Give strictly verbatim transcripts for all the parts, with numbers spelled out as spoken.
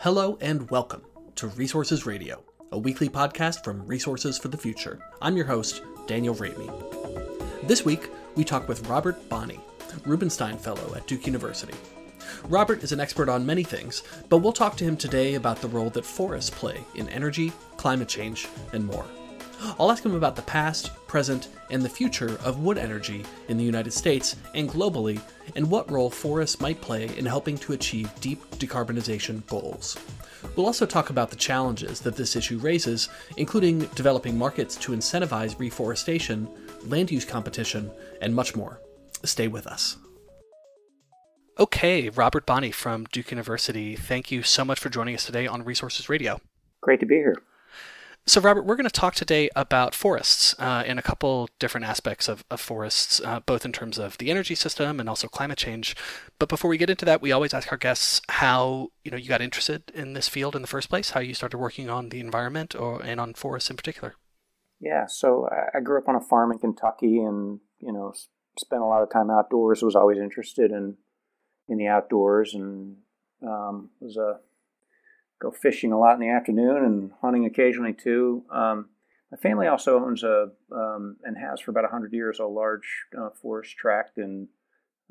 Hello and welcome to Resources Radio, a weekly podcast from Resources for the Future. I'm your host, Daniel Ramey. This week, we talk with Robert Bonnie, Rubenstein Fellow at Duke University. Robert is an expert on many things, but we'll talk to him today about the role that forests play in energy, climate change, and more. I'll ask him about the past, present, and the future of wood energy in the United States and globally, and what role forests might play in helping to achieve deep decarbonization goals. We'll also talk about the challenges that this issue raises, including developing markets to incentivize reforestation, land use competition, and much more. Stay with us. Okay, Robert Bonnie from Duke University, thank you so much for joining us today on Resources Radio. Great to be here. So, Robert, we're going to talk today about forests uh, in a couple different aspects of, of forests, uh, both in terms of the energy system and also climate change. But before we get into that, we always ask our guests how you know you got interested in this field in the first place, how you started working on the environment or and on forests in particular. Yeah, so I grew up on a farm in Kentucky, and you know spent a lot of time outdoors. Was always interested in in the outdoors, and um, was a go fishing a lot in the afternoon and hunting occasionally too. Um, my family also owns a um, and has for about one hundred years a large uh, forest tract in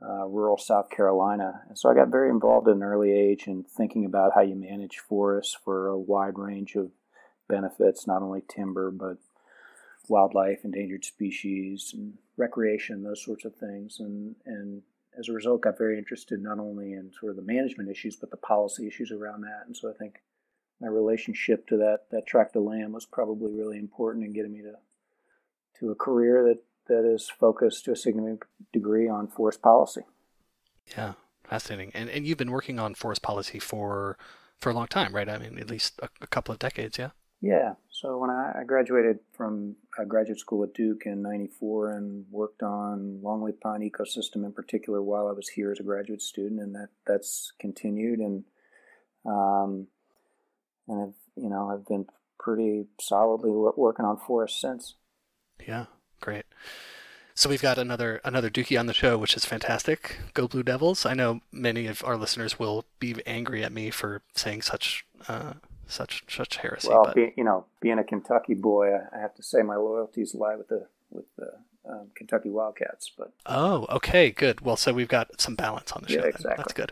uh, rural South Carolina. And so I got very involved at an early age in thinking about how you manage forests for a wide range of benefits, not only timber, but wildlife, endangered species, and recreation, those sorts of things. And, and as a result, got very interested not only in sort of the management issues, but the policy issues around that. And so I think my relationship to that that tract of land was probably really important in getting me to to a career that, that is focused to a significant degree on forest policy. Yeah, fascinating. And and you've been working on forest policy for for a long time, right? I mean, at least a, a couple of decades, yeah? Yeah. So when I, I graduated from uh, graduate school at Duke in ninety-four and worked on longleaf pine ecosystem in particular while I was here as a graduate student, and that, that's continued. And um, and I've, you know I've been pretty solidly working on forests since. Yeah, great. So we've got another another Dookie on the show, which is fantastic. Go Blue Devils! I know many of our listeners will be angry at me for saying such. Uh, Such such heresy. Well, but... be, you know, being a Kentucky boy, I have to say my loyalties lie with the with the um, Kentucky Wildcats. But oh, okay, good. Well, so we've got some balance on the show. Yeah, exactly. Then. That's good.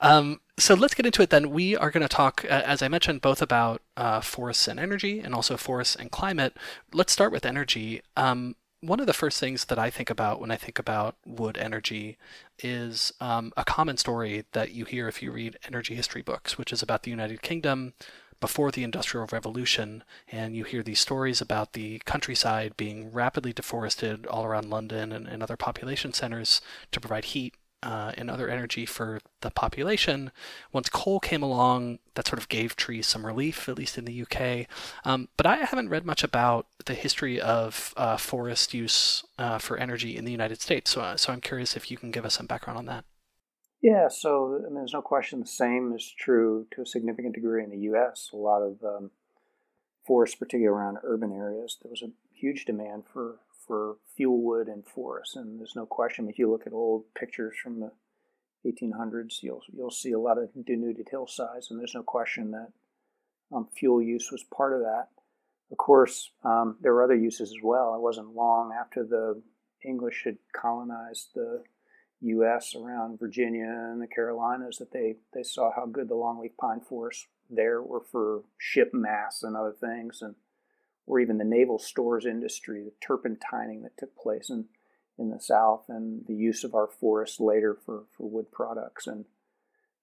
Um, so let's get into it then. We are going to talk, uh, as I mentioned, both about uh, forests and energy, and also forests and climate. Let's start with energy. Um, one of the first things that I think about when I think about wood energy is um, a common story that you hear if you read energy history books, which is about the United Kingdom before the Industrial Revolution, and you hear these stories about the countryside being rapidly deforested all around London and, and other population centers to provide heat uh, and other energy for the population. Once coal came along, that sort of gave trees some relief, at least in the U K. Um, but I haven't read much about the history of uh, forest use uh, for energy in the United States, so, uh, so I'm curious if you can give us some background on that. Yeah, so I mean, there's no question the same is true to a significant degree in the U S. A lot of um, forests, particularly around urban areas, there was a huge demand for, for fuel wood and forests. And there's no question, if you look at old pictures from the eighteen hundreds, you'll you'll see a lot of denuded hillsides, and there's no question that um, fuel use was part of that. Of course, um, there were other uses as well. It wasn't long after the English had colonized the U S around Virginia and the Carolinas that they, they saw how good the longleaf pine forests there were for ship masts and other things, and or even the naval stores industry, the turpentining that took place in, in the South, and the use of our forests later for, for wood products. And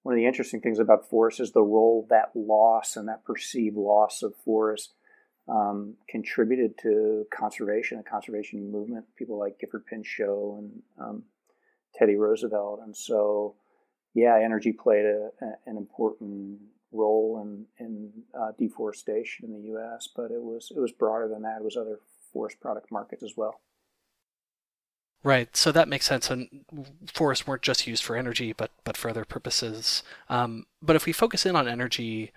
one of the interesting things about forests is the role that loss and that perceived loss of forests um, contributed to conservation, the conservation movement, people like Gifford Pinchot and um, Teddy Roosevelt. And so, yeah, energy played a, a, an important role in, in uh, deforestation in the U S, but it was it was broader than that. It was other forest product markets as well. Right, so that makes sense. And forests weren't just used for energy, but, but for other purposes. Um, but if we focus in on energy,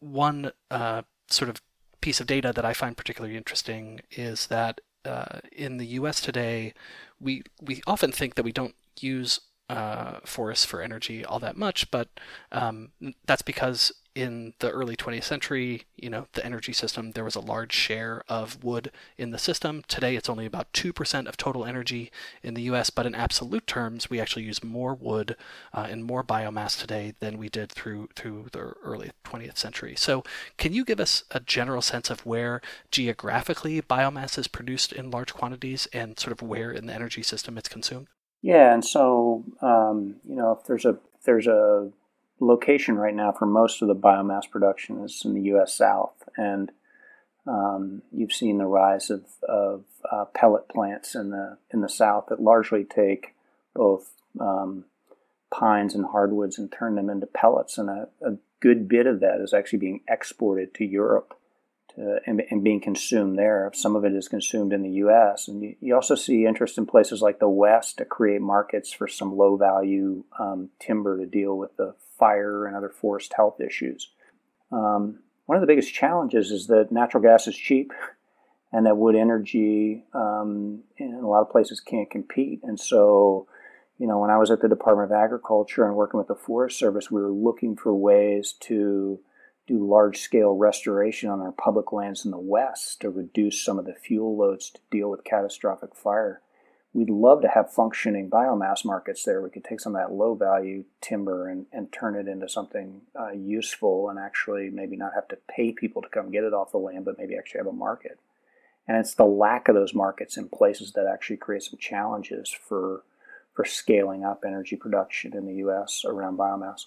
one uh, sort of piece of data that I find particularly interesting is that Uh, in the U S today, we we often think that we don't use uh, forests for energy all that much, but um, that's because in the early twentieth century, you know, the energy system, there was a large share of wood in the system. Today, it's only about two percent of total energy in the U S, but in absolute terms, we actually use more wood uh, and more biomass today than we did through through the early twentieth century. So can you give us a general sense of where geographically biomass is produced in large quantities and sort of where in the energy system it's consumed? Yeah, and so, um, you know, if there's a if there's a location right now for most of the biomass production is in the U S South, and um, you've seen the rise of, of uh, pellet plants in the in the South that largely take both um, pines and hardwoods and turn them into pellets, and a, a good bit of that is actually being exported to Europe to, and, and being consumed there. Some of it is consumed in the U S, and you, you also see interest in places like the West to create markets for some low-value um, timber to deal with the fire and other forest health issues. Um, one of the biggest challenges is that natural gas is cheap and that wood energy um, in a lot of places can't compete. And so, you know, when I was at the Department of Agriculture and working with the Forest Service, we were looking for ways to do large-scale restoration on our public lands in the West to reduce some of the fuel loads to deal with catastrophic fire. We'd love to have functioning biomass markets there. We could take some of that low-value timber and, and turn it into something uh, useful and actually maybe not have to pay people to come get it off the land, but maybe actually have a market. And it's the lack of those markets in places that actually create some challenges for, for scaling up energy production in the U S around biomass.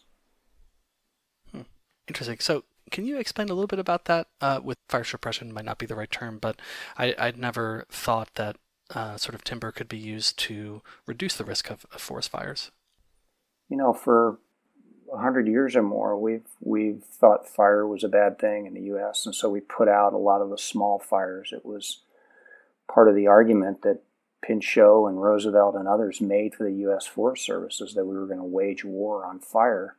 Hmm. Interesting. So can you explain a little bit about that uh, with fire suppression? Might not be the right term, but I, I'd never thought that Uh, sort of timber could be used to reduce the risk of, of forest fires? You know, for one hundred years or more, we've we've thought fire was a bad thing in the U S, and so we put out a lot of the small fires. It was part of the argument that Pinchot and Roosevelt and others made for the U S Forest Services, that we were going to wage war on fire.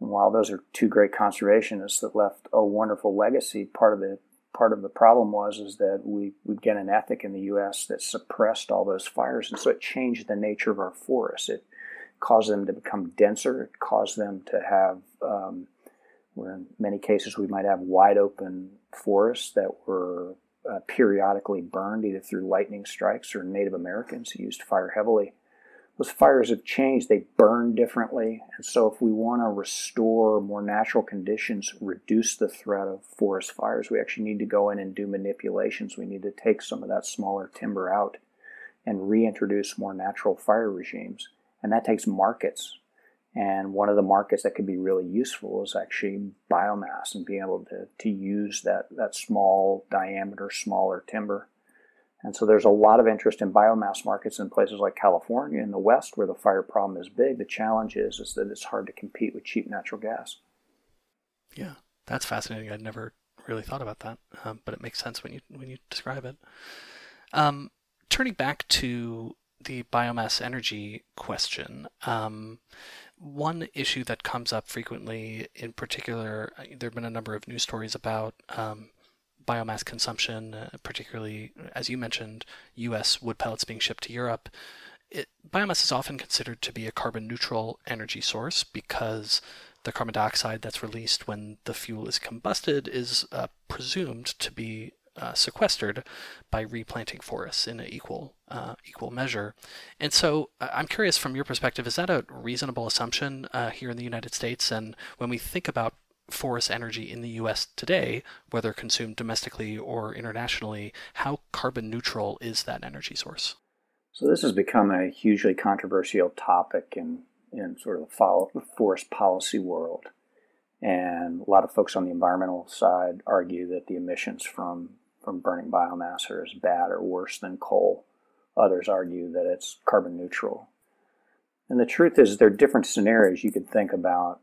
And while those are two great conservationists that left a wonderful legacy, part of the Part of the problem was is that we we'd get an ethic in the U S that suppressed all those fires, and so it changed the nature of our forests. It caused them to become denser. It caused them to have, um, where in many cases we might have wide open forests that were uh, periodically burned either through lightning strikes or Native Americans who used fire heavily. Those fires have changed. They burn differently. And so if we want to restore more natural conditions, reduce the threat of forest fires, we actually need to go in and do manipulations. We need to take some of that smaller timber out and reintroduce more natural fire regimes. And that takes markets. And one of the markets that could be really useful is actually biomass and being able to, to use that, that small diameter, smaller timber. And so there's a lot of interest in biomass markets in places like California in the West, where the fire problem is big. The challenge is, is that it's hard to compete with cheap natural gas. Yeah, that's fascinating. I'd never really thought about that, um, but it makes sense when you when you describe it. Um, turning back to the biomass energy question, um, one issue that comes up frequently, in particular, there have been a number of news stories about um, biomass consumption, uh, particularly, as you mentioned, U S wood pellets being shipped to Europe. It, biomass is often considered to be a carbon neutral energy source because the carbon dioxide that's released when the fuel is combusted is uh, presumed to be uh, sequestered by replanting forests in an equal uh, equal measure. And so uh, I'm curious, from your perspective, is that a reasonable assumption uh, here in the United States? And when we think about forest energy in the U S today, whether consumed domestically or internationally, how carbon neutral is that energy source? So this has become a hugely controversial topic in, in sort of the forest policy world. And a lot of folks on the environmental side argue that the emissions from, from burning biomass are as bad or worse than coal. Others argue that it's carbon neutral. And the truth is, there are different scenarios you could think about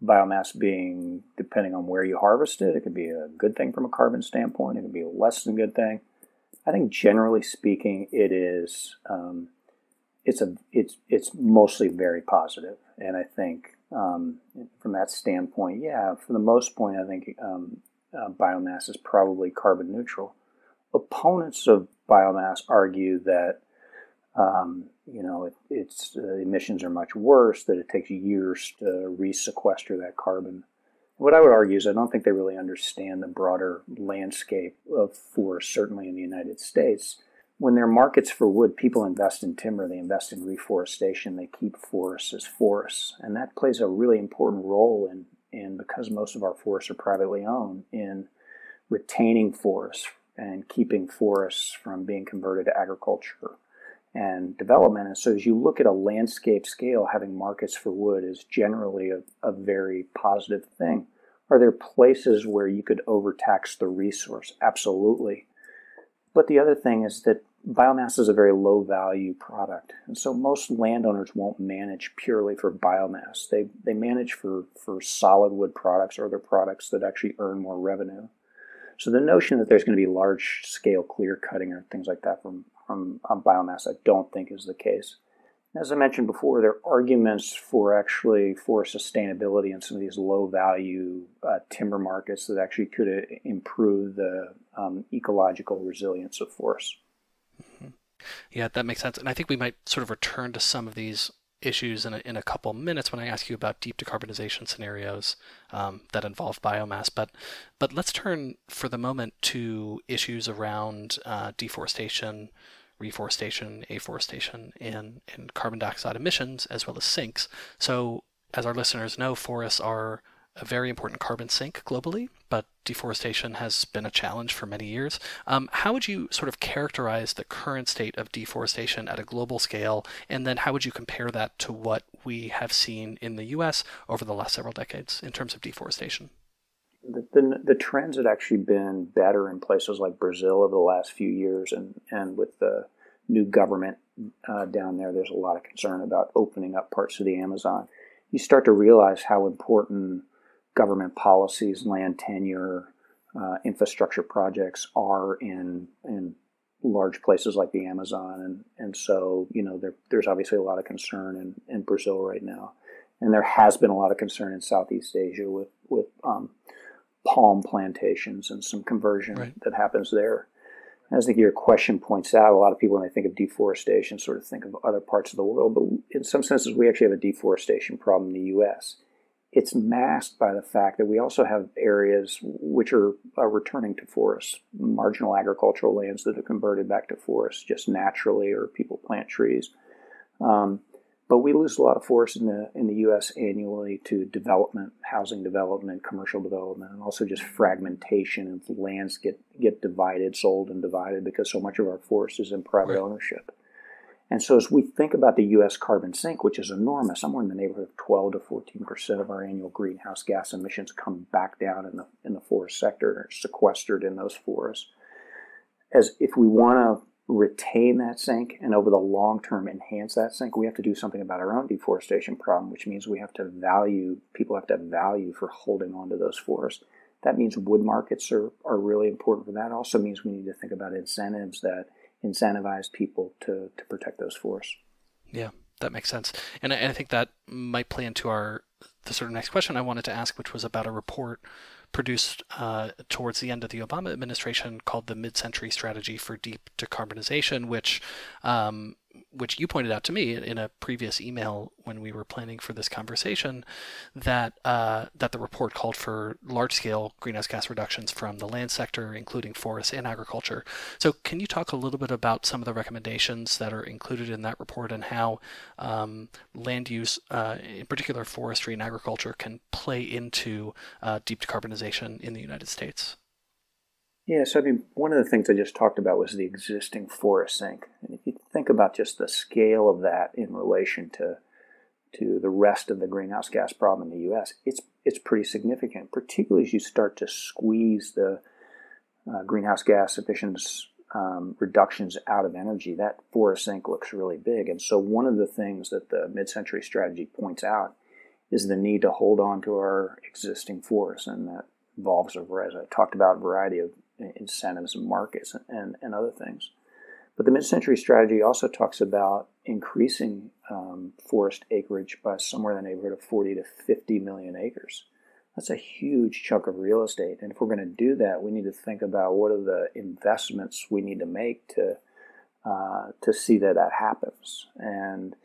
biomass being, depending on where you harvest it. It could be a good thing from a carbon standpoint. It could be a less than good thing. I think generally speaking, it is um, it's a it's it's mostly very positive. And I think um, from that standpoint, yeah, for the most part, I think um, uh, biomass is probably carbon neutral. Opponents of biomass argue that Um, you know, it, its uh, emissions are much worse, that it takes years to re-sequester that carbon. What I would argue is I don't think they really understand the broader landscape of forest, certainly in the United States. When there are markets for wood, people invest in timber, they invest in reforestation, they keep forests as forests. And that plays a really important role in, in because most of our forests are privately owned, in retaining forests and keeping forests from being converted to agriculture and development. And so as you look at a landscape scale, having markets for wood is generally a, a very positive thing. Are there places where you could overtax the resource? Absolutely. But the other thing is that biomass is a very low value product. And so most landowners won't manage purely for biomass. They they manage for, for solid wood products or other products that actually earn more revenue. So the notion that there's going to be large scale clear cutting or things like that from from um, biomass, I don't think is the case. As I mentioned before, there are arguments for actually for sustainability in some of these low value uh, timber markets that actually could uh, improve the um, ecological resilience of forests. Mm-hmm. Yeah, that makes sense. And I think we might sort of return to some of these issues in a, in a couple minutes when I ask you about deep decarbonization scenarios um, that involve biomass. But but let's turn for the moment to issues around uh, deforestation, reforestation, afforestation, and, and carbon dioxide emissions, as well as sinks. So as our listeners know, forests are a very important carbon sink globally, but deforestation has been a challenge for many years. Um, how would you sort of characterize the current state of deforestation at a global scale? And then how would you compare that to what we have seen in the U S over the last several decades in terms of deforestation? The, the, the trends had actually been better in places like Brazil over the last few years. And, and with the new government uh, down there, there's a lot of concern about opening up parts of the Amazon. You start to realize how important government policies, land tenure, uh, infrastructure projects are in in large places like the Amazon. And, and so, you know, there, there's obviously a lot of concern in, in Brazil right now. And there has been a lot of concern in Southeast Asia with, with um, palm plantations and some conversion right. that happens there. And I think your question points out, a lot of people, when they think of deforestation, sort of think of other parts of the world. But in some senses, we actually have a deforestation problem in the U S It's masked by the fact that we also have areas which are, are returning to forests, marginal agricultural lands that are converted back to forests just naturally, or people plant trees. Um, but we lose a lot of forests in the in the U S annually to development, housing development, commercial development, and also just fragmentation. And lands get get divided, sold, and divided because so much of our forest is in private right. ownership. And so as we think about the U S carbon sink, which is enormous, somewhere in the neighborhood of twelve to fourteen percent of our annual greenhouse gas emissions come back down in the in the forest sector, or sequestered in those forests. As if we want to retain that sink and over the long term enhance that sink, we have to do something about our own deforestation problem, which means we have to value, people have to have value for holding on to those forests. That means wood markets are, are really important for that. It also means we need to think about incentives that incentivize people to, to protect those forests. Yeah, that makes sense. And I, and I think that might play into our the sort of next question I wanted to ask, which was about a report produced uh, towards the end of the Obama administration called the Mid-Century Strategy for Deep Decarbonization, which um, which you pointed out to me in a previous email when we were planning for this conversation, that uh, that the report called for large-scale greenhouse gas reductions from the land sector, including forests and agriculture. So can you talk a little bit about some of the recommendations that are included in that report and how um, land use, uh, in particular forestry and agriculture, can play into uh, deep decarbonization in the United States? Yeah, so I mean, one of the things I just talked about was the existing forest sink. And if you think about just the scale of that in relation to to the rest of the greenhouse gas problem in the U S, it's it's pretty significant, particularly as you start to squeeze the uh, greenhouse gas emissions um, reductions out of energy. That forest sink looks really big. And so one of the things that the Mid-Century Strategy points out is the need to hold on to our existing forests, and that involves, a variety, as I talked about, a variety of incentives and markets and, and other things. But the Mid-Century Strategy also talks about increasing um, forest acreage by somewhere in the neighborhood of forty to fifty million acres. That's a huge chunk of real estate. And if we're going to do that, we need to think about what are the investments we need to make to uh, to see that that happens. And,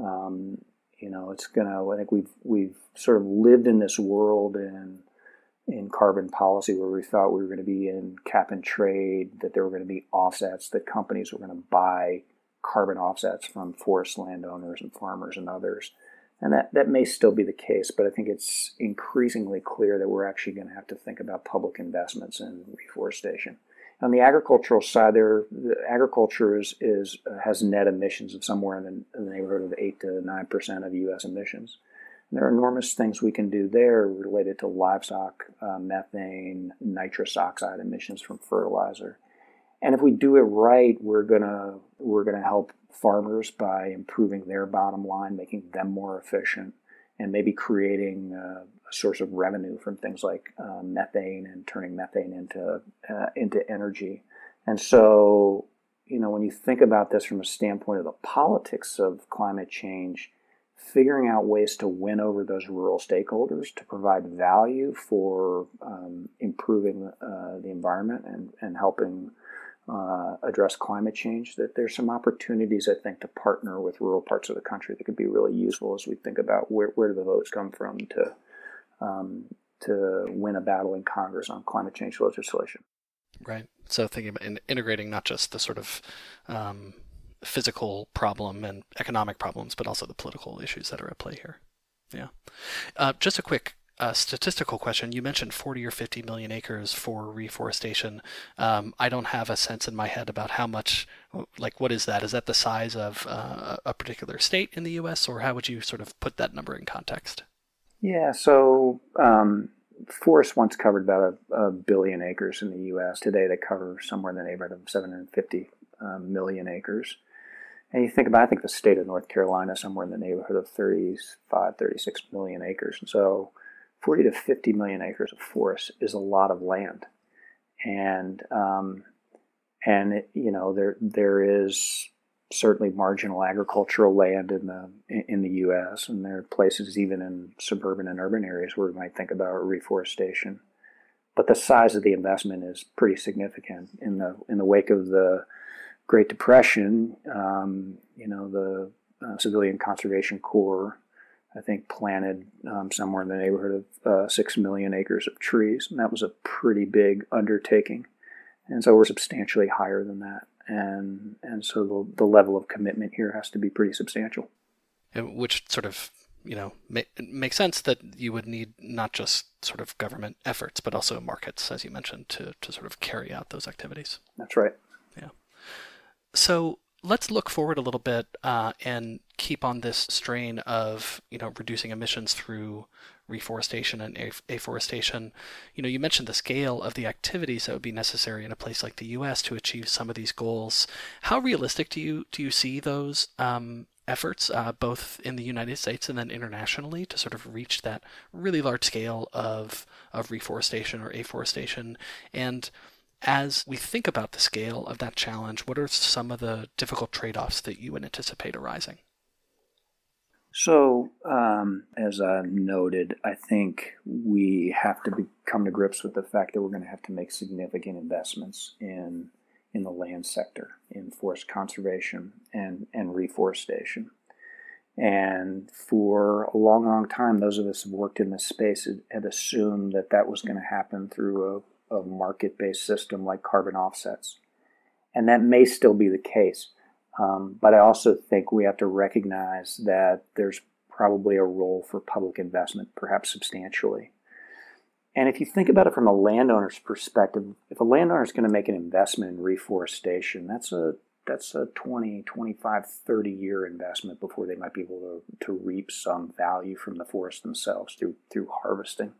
um, you know, it's going to, I think we've, we've sort of lived in this world in in carbon policy where we thought we were going to be in cap and trade, that there were going to be offsets, that companies were going to buy carbon offsets from forest landowners and farmers and others. And that, that may still be the case, but I think it's increasingly clear that we're actually going to have to think about public investments in reforestation. On the agricultural side, there, the agriculture is, is uh, has net emissions of somewhere in the, in the neighborhood of eight to nine percent of U S emissions. And there are enormous things we can do there related to livestock, uh, methane, nitrous oxide emissions from fertilizer. And if we do it right, we're gonna we're gonna help farmers by improving their bottom line, making them more efficient, and maybe creating uh, a source of revenue from things like uh, methane and turning methane into uh, into energy. And so, you know, when you think about this from a standpoint of the politics of climate change, figuring out ways to win over those rural stakeholders to provide value for um, improving uh, the environment and, and helping uh, address climate change, that there's some opportunities, I think, to partner with rural parts of the country that could be really useful as we think about where, where do the votes come from to um, to win a battle in Congress on climate change legislation. Right. So thinking about in- integrating not just the sort of um physical problem and economic problems, but also the political issues that are at play here. Yeah. Uh, just a quick uh, statistical question. You mentioned forty or fifty million acres for reforestation. Um, I don't have a sense in my head about how much, like what is that? Is that the size of uh, a particular state in the U S, or how would you sort of put that number in context? Yeah, so um, forests once covered about a, a billion acres in the U S. Today they cover somewhere in the neighborhood of seven hundred fifty uh, million acres. And you think about, I think the state of North Carolina, somewhere in the neighborhood of thirty-five, thirty-six million acres. And so forty to fifty million acres of forest is a lot of land. And, um, and it, you know, there there is certainly marginal agricultural land in the in the U S, and there are places even in suburban and urban areas where we might think about reforestation. But the size of the investment is pretty significant. In the in the wake of the Great Depression, um, you know, the uh, Civilian Conservation Corps, I think, planted um, somewhere in the neighborhood of uh, six million acres of trees, and that was a pretty big undertaking. And so we're substantially higher than that, and and so the, the level of commitment here has to be pretty substantial. And which sort of, you know, make, makes sense that you would need not just sort of government efforts, but also markets, as you mentioned, to to sort of carry out those activities. That's right. Yeah. So let's look forward a little bit uh, and keep on this strain of, you know, reducing emissions through reforestation and af- afforestation. You know, you mentioned the scale of the activities that would be necessary in a place like the U S to achieve some of these goals. How realistic do you do you see those um, efforts, uh, both in the United States and then internationally, to sort of reach that really large scale of of reforestation or afforestation? And as we think about the scale of that challenge, what are some of the difficult trade-offs that you would anticipate arising? So, um, as I noted, I think we have to be, come to grips with the fact that we're going to have to make significant investments in in the land sector, in forest conservation and, and reforestation. And for a long, long time, those of us who worked in this space had assumed that that was going to happen through a a market-based system like carbon offsets. And that may still be the case. Um, but I also think we have to recognize that there's probably a role for public investment, perhaps substantially. And if you think about it from a landowner's perspective, if a landowner is going to make an investment in reforestation, that's a that's a twenty, twenty-five, thirty-year investment before they might be able to, to reap some value from the forest themselves through through harvesting.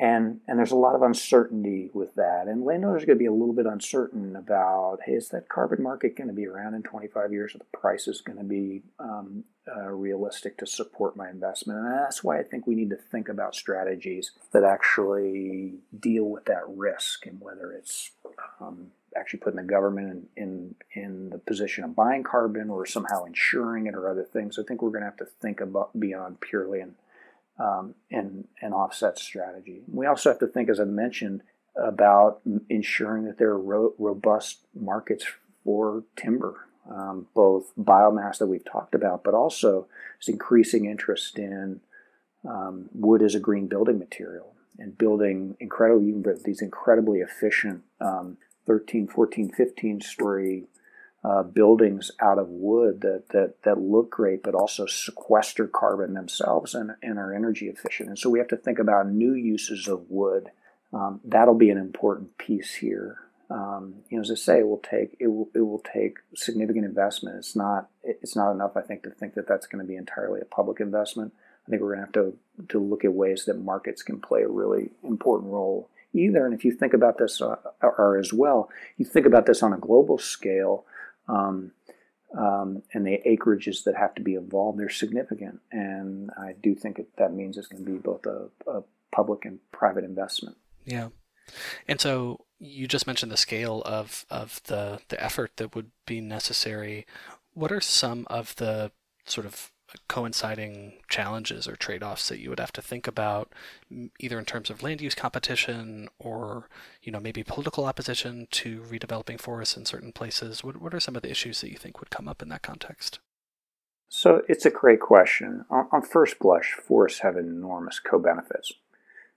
And and there's a lot of uncertainty with that. And landowners are going to be a little bit uncertain about, hey, is that carbon market going to be around in twenty-five years? Or the price is going to be um, uh, realistic to support my investment? And that's why I think we need to think about strategies that actually deal with that risk, and whether it's um, actually putting the government in, in, in the position of buying carbon or somehow insuring it or other things. I think we're going to have to think about beyond purely and Um, and, and offset strategy. We also have to think, as I mentioned, about ensuring that there are ro- robust markets for timber, um, both biomass that we've talked about, but also this increasing interest in um, wood as a green building material. and building incredible, you can build these incredibly efficient um, thirteen, fourteen, fifteen story uh, buildings out of wood that, that, that look great, but also sequester carbon themselves and, and are energy efficient. And so we have to think about new uses of wood. Um, that'll be an important piece here. Um, you know, as I say, it will take it will it will take significant investment. It's not it's not enough, I think, to think that that's going to be entirely a public investment. I think we're going to have to to look at ways that markets can play a really important role either. And if you think about this, uh, or as well, you think about this on a global scale, um, um, and the acreages that have to be involved, they're significant. And I do think it, that means it's going to be both a, a public and private investment. Yeah, and so. You just mentioned the scale of, of the, the effort that would be necessary. What are some of the sort of coinciding challenges or trade-offs that you would have to think about, either in terms of land use competition or, you know, maybe political opposition to redeveloping forests in certain places? What, what are some of the issues that you think would come up in that context? So it's a great question. On, on first blush, forests have enormous co-benefits.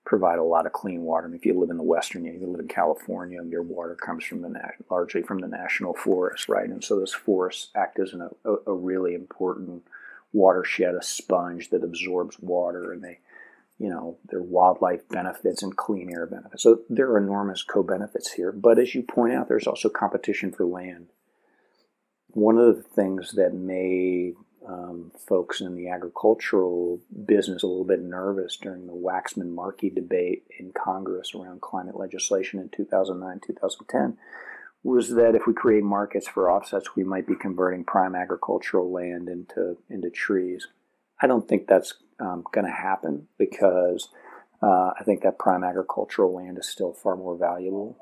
Provide a lot of clean water. I mean, if you live in the Western, you live in California, your water comes from the nat- largely from the national forest, right? And so those forests act as an, a, a really important watershed, a sponge that absorbs water, and they, you know, their wildlife benefits and clean air benefits. So there are enormous co-benefits here. But as you point out, there's also competition for land. One of the things that may Um, folks in the agricultural business a little bit nervous during the Waxman-Markey debate in Congress around climate legislation in two thousand nine, two thousand ten was that if we create markets for offsets, we might be converting prime agricultural land into into trees. I don't think that's um, going to happen because uh, I think that prime agricultural land is still far more valuable.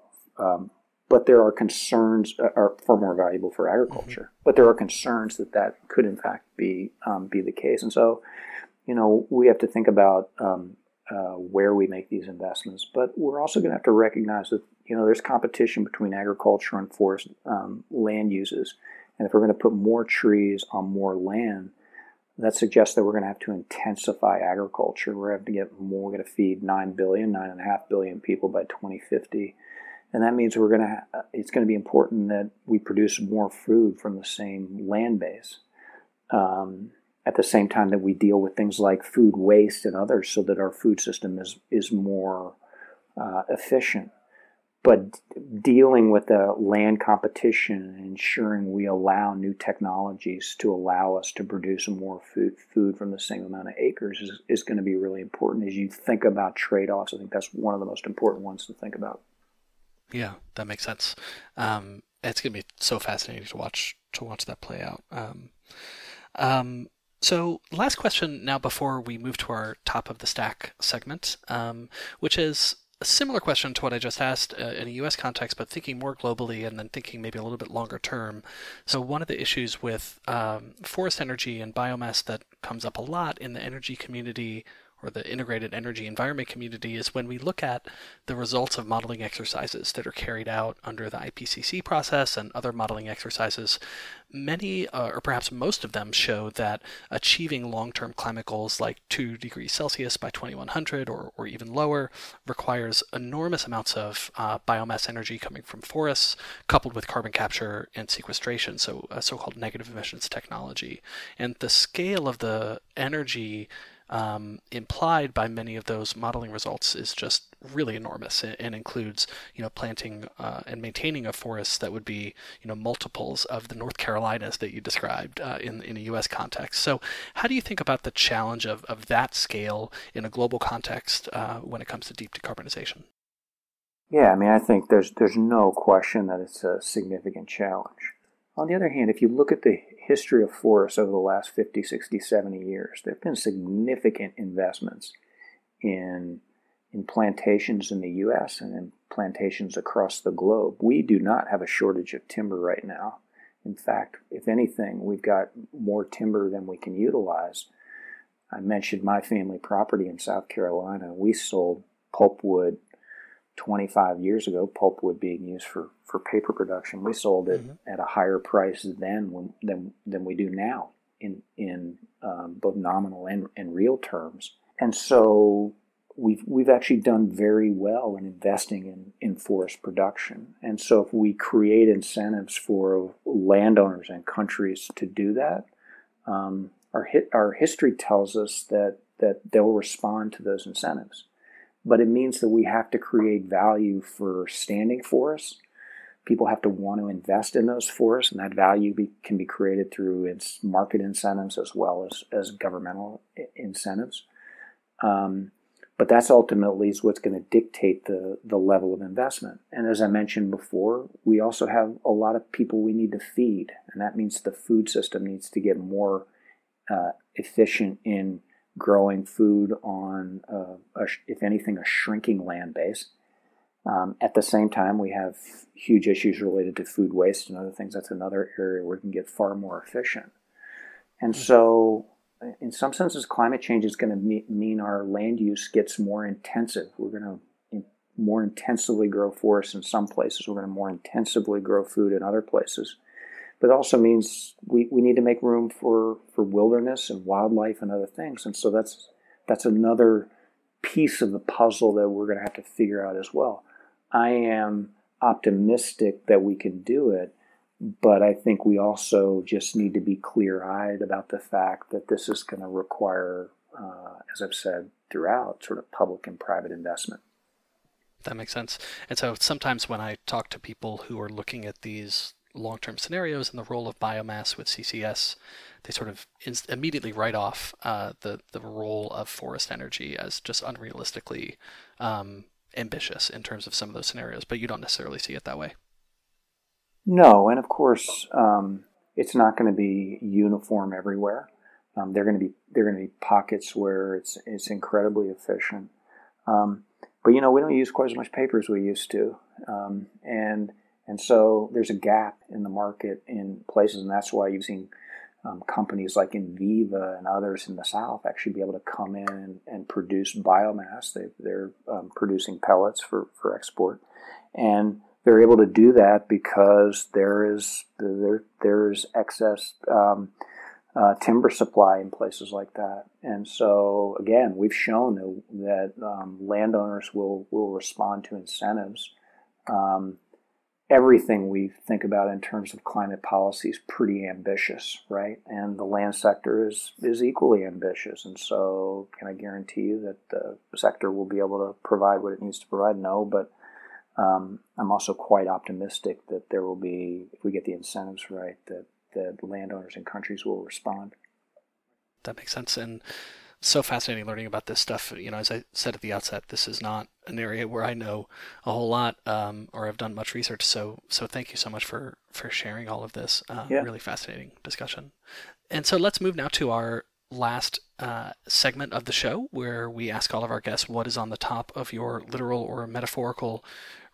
Um, But there are concerns uh, are far more valuable for agriculture. Mm-hmm. But there are concerns that that could, in fact, be um, be the case. And so, you know, we have to think about um, uh, where we make these investments. But we're also going to have to recognize that, you know, there's competition between agriculture and forest um, land uses. And if we're going to put more trees on more land, that suggests that we're going to have to intensify agriculture. We're going to have to get more. We're going to feed nine billion, nine point five billion people by twenty fifty. And that means we're going to. Ha- it's going to be important that we produce more food from the same land base, um, at the same time that we deal with things like food waste and others, so that our food system is is more uh, efficient. But dealing with the land competition and ensuring we allow new technologies to allow us to produce more food food from the same amount of acres is, is going to be really important as you think about trade-offs. I think that's one of the most important ones to think about. Yeah, that makes sense. Um, it's going to be so fascinating to watch to watch that play out. Um, um, so last question now before we move to our top of the stack segment, um, which is a similar question to what I just asked uh, in a U S context, but thinking more globally and then thinking maybe a little bit longer term. So one of the issues with um, forest energy and biomass that comes up a lot in the energy community or the integrated energy environment community is when we look at the results of modeling exercises that are carried out under the I P C C process and other modeling exercises, many uh, or perhaps most of them show that achieving long-term climate goals like two degrees Celsius by twenty-one hundred or, or even lower requires enormous amounts of uh, biomass energy coming from forests coupled with carbon capture and sequestration, so uh, so-called negative emissions technology. And the scale of the energy Um, implied by many of those modeling results is just really enormous and includes, you know, planting uh, and maintaining of forests that would be, you know, multiples of the North Carolinas that you described uh, in, in a U S context. So how do you think about the challenge of, of that scale in a global context uh, when it comes to deep decarbonization? Yeah, I mean, I think there's there's no question that it's a significant challenge. On the other hand, if you look at the history of forests over the last fifty, sixty, seventy years, there have been significant investments in, in plantations in the U S and in plantations across the globe. We do not have a shortage of timber right now. In fact, if anything, we've got more timber than we can utilize. I mentioned my family property in South Carolina. We sold pulpwood twenty-five years ago, pulpwood being used for, for paper production. We sold it mm-hmm. at a higher price then when, than than we do now in in um, both nominal and, and real terms. And so we've we've actually done very well in investing in, in forest production. And so if we create incentives for landowners and countries to do that, um, our hit, our history tells us that, that they'll respond to those incentives. But it means that we have to create value for standing forests. People have to want to invest in those forests, and that value be, can be created through its market incentives as well as, as governmental incentives. Um, but that's ultimately is what's going to dictate the, the level of investment. And as I mentioned before, we also have a lot of people we need to feed, and that means the food system needs to get more uh, efficient in growing food on, uh, a, if anything, a shrinking land base. Um, at the same time, we have huge issues related to food waste and other things. That's another area where we can get far more efficient. And so, in some senses, climate change is going to me- mean our land use gets more intensive. We're going to in- more intensively grow forests in some places. We're going to more intensively grow food in other places. But it also means we, we need to make room for, for wilderness and wildlife and other things. And so that's that's another piece of the puzzle that we're going to have to figure out as well. I am optimistic that we can do it, but I think we also just need to be clear-eyed about the fact that this is going to require, uh, as I've said throughout, sort of public and private investment. That makes sense. And so sometimes when I talk to people who are looking at these long-term scenarios and the role of biomass with C C S, they sort of inst- immediately write off uh, the, the role of forest energy as just unrealistically um, ambitious in terms of some of those scenarios, but you don't necessarily see it that way. No, and of course, um, it's not going to be uniform everywhere. Um, they're going to be they're going to be pockets where it's it's incredibly efficient. Um, but you know, we don't use quite as much paper as we used to, um, and and so there's a gap in the market in places, and that's why you've seen um, companies like Inviva and others in the South actually be able to come in and, and produce biomass. They, they're um, producing pellets for, for export, and they're able to do that because there is there there is excess um, uh, timber supply in places like that, and so again, we've shown that, that um, landowners will will respond to incentives. Um, everything we think about in terms of climate policy is pretty ambitious, right? And the land sector is is equally ambitious, and so can I guarantee you that the sector will be able to provide what it needs to provide? No, but Um, I'm also quite optimistic that there will be, if we get the incentives right, that the landowners and countries will respond. That makes sense. And so fascinating learning about this stuff. You know, as I said at the outset, this is not an area where I know a whole lot um, or have done much research. So so thank you so much for, for sharing all of this. Uh, yeah. Really fascinating discussion. And so let's move now to our last uh, segment of the show, where we ask all of our guests what is on the top of your literal or metaphorical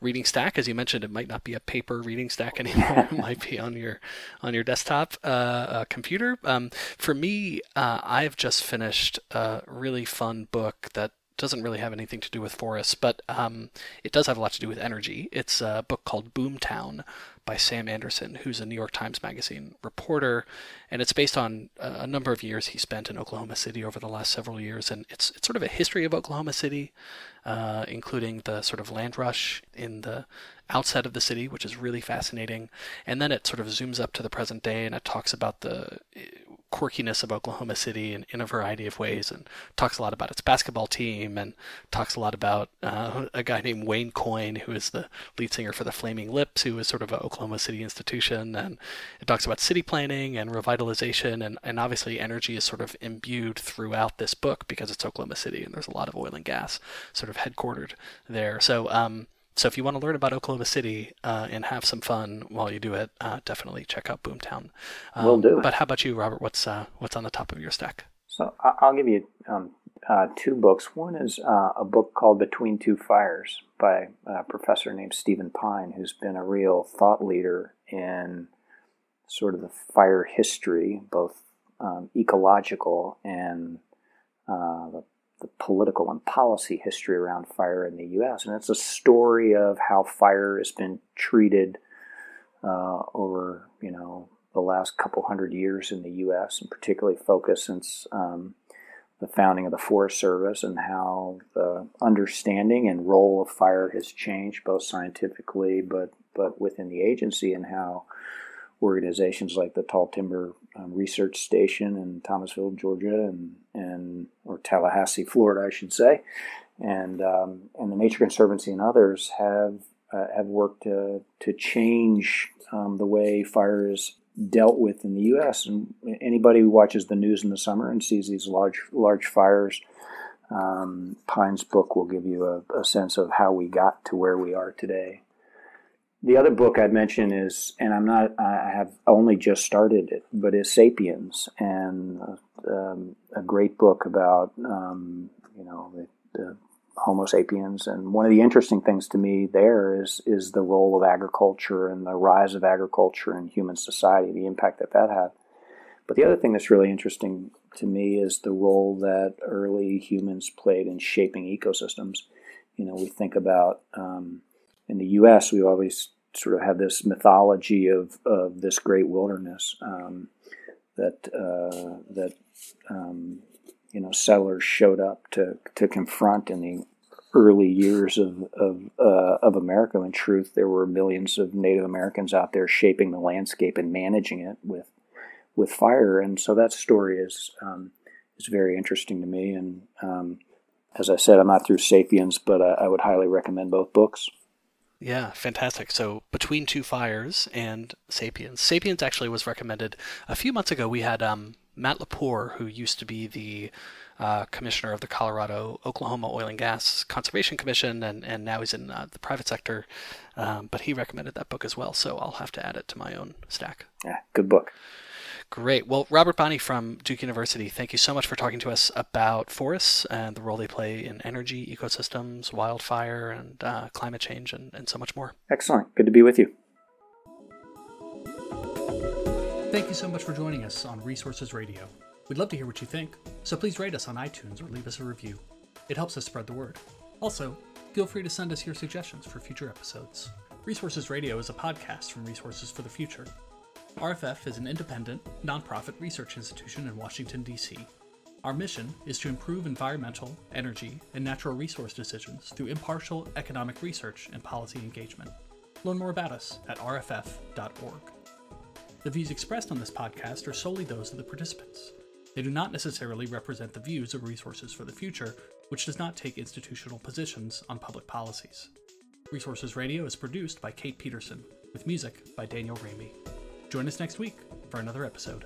reading stack. As you mentioned, it might not be a paper reading stack anymore. It might be on your on your desktop uh, computer. Um, for me, uh, I've just finished a really fun book that doesn't really have anything to do with forests, but um, it does have a lot to do with energy. It's a book called Boomtown by Sam Anderson, who's a New York Times Magazine reporter, and it's based on a number of years he spent in Oklahoma City over the last several years, and it's it's sort of a history of Oklahoma City, uh, including the sort of land rush in the outside of the city, which is really fascinating, and then it sort of zooms up to the present day, and it talks about the quirkiness of Oklahoma City in, in a variety of ways, and talks a lot about its basketball team, and talks a lot about uh, a guy named Wayne Coyne, who is the lead singer for the Flaming Lips, who is sort of an Oklahoma City institution, and it talks about city planning and revitalization, and, and obviously energy is sort of imbued throughout this book because it's Oklahoma City, and there's a lot of oil and gas sort of headquartered there. So um, so if you want to learn about Oklahoma City uh, and have some fun while you do it, uh, definitely check out Boomtown. Um, Will do. But how about you, Robert? What's uh, what's on the top of your stack? So I'll give you um, uh, two books. One is uh, a book called Between Two Fires by a professor named Stephen Pine, who's been a real thought leader in sort of the fire history, both um, ecological and uh, the the political and policy history around fire in the U S. And it's a story of how fire has been treated uh, over, you know, the last couple hundred years in the U S, and particularly focused since um, the founding of the Forest Service and how the understanding and role of fire has changed, both scientifically but, but within the agency, and how organizations like the Tall Timber um, Research Station in Thomasville, Georgia, and, and or Tallahassee, Florida, I should say, and um, and the Nature Conservancy and others have uh, have worked to to change um, the way fire is dealt with in the U S And anybody who watches the news in the summer and sees these large large fires, um, Pine's book will give you a, a sense of how we got to where we are today. The other book I'd mention is, and I'm not, I have only just started it, but is Sapiens, and um, a great book about, um, you know, the, the Homo sapiens. And one of the interesting things to me there is is the role of agriculture and the rise of agriculture in human society, the impact that that had. But the other thing that's really interesting to me is the role that early humans played in shaping ecosystems. You know, we think about... Um, in the U S, we always sort of have this mythology of, of this great wilderness um, that uh, that um, you know settlers showed up to to confront in the early years of of, uh, of America. In truth, there were millions of Native Americans out there shaping the landscape and managing it with with fire, and so that story is um, is very interesting to me. And um, as I said, I'm not through Sapiens, but I, I would highly recommend both books. Yeah, fantastic. So Between Two Fires and Sapiens. Sapiens actually was recommended a few months ago. We had um, Matt Lepore, who used to be the uh, commissioner of the Colorado-Oklahoma Oil and Gas Conservation Commission, and, and now he's in uh, the private sector. Um, but he recommended that book as well, so I'll have to add it to my own stack. Yeah, good book. Great. Well, Robert Bonnie from Duke University, thank you so much for talking to us about forests and the role they play in energy, ecosystems, wildfire, and uh, climate change, and, and so much more. Excellent. Good to be with you. Thank you so much for joining us on Resources Radio. We'd love to hear what you think, so please rate us on iTunes or leave us a review. It helps us spread the word. Also, feel free to send us your suggestions for future episodes. Resources Radio is a podcast from Resources for the Future. R F F is an independent, nonprofit research institution in Washington, D C Our mission is to improve environmental, energy, and natural resource decisions through impartial economic research and policy engagement. Learn more about us at r f f dot org. The views expressed on this podcast are solely those of the participants. They do not necessarily represent the views of Resources for the Future, which does not take institutional positions on public policies. Resources Radio is produced by Kate Peterson, with music by Daniel Ramey. Join us next week for another episode.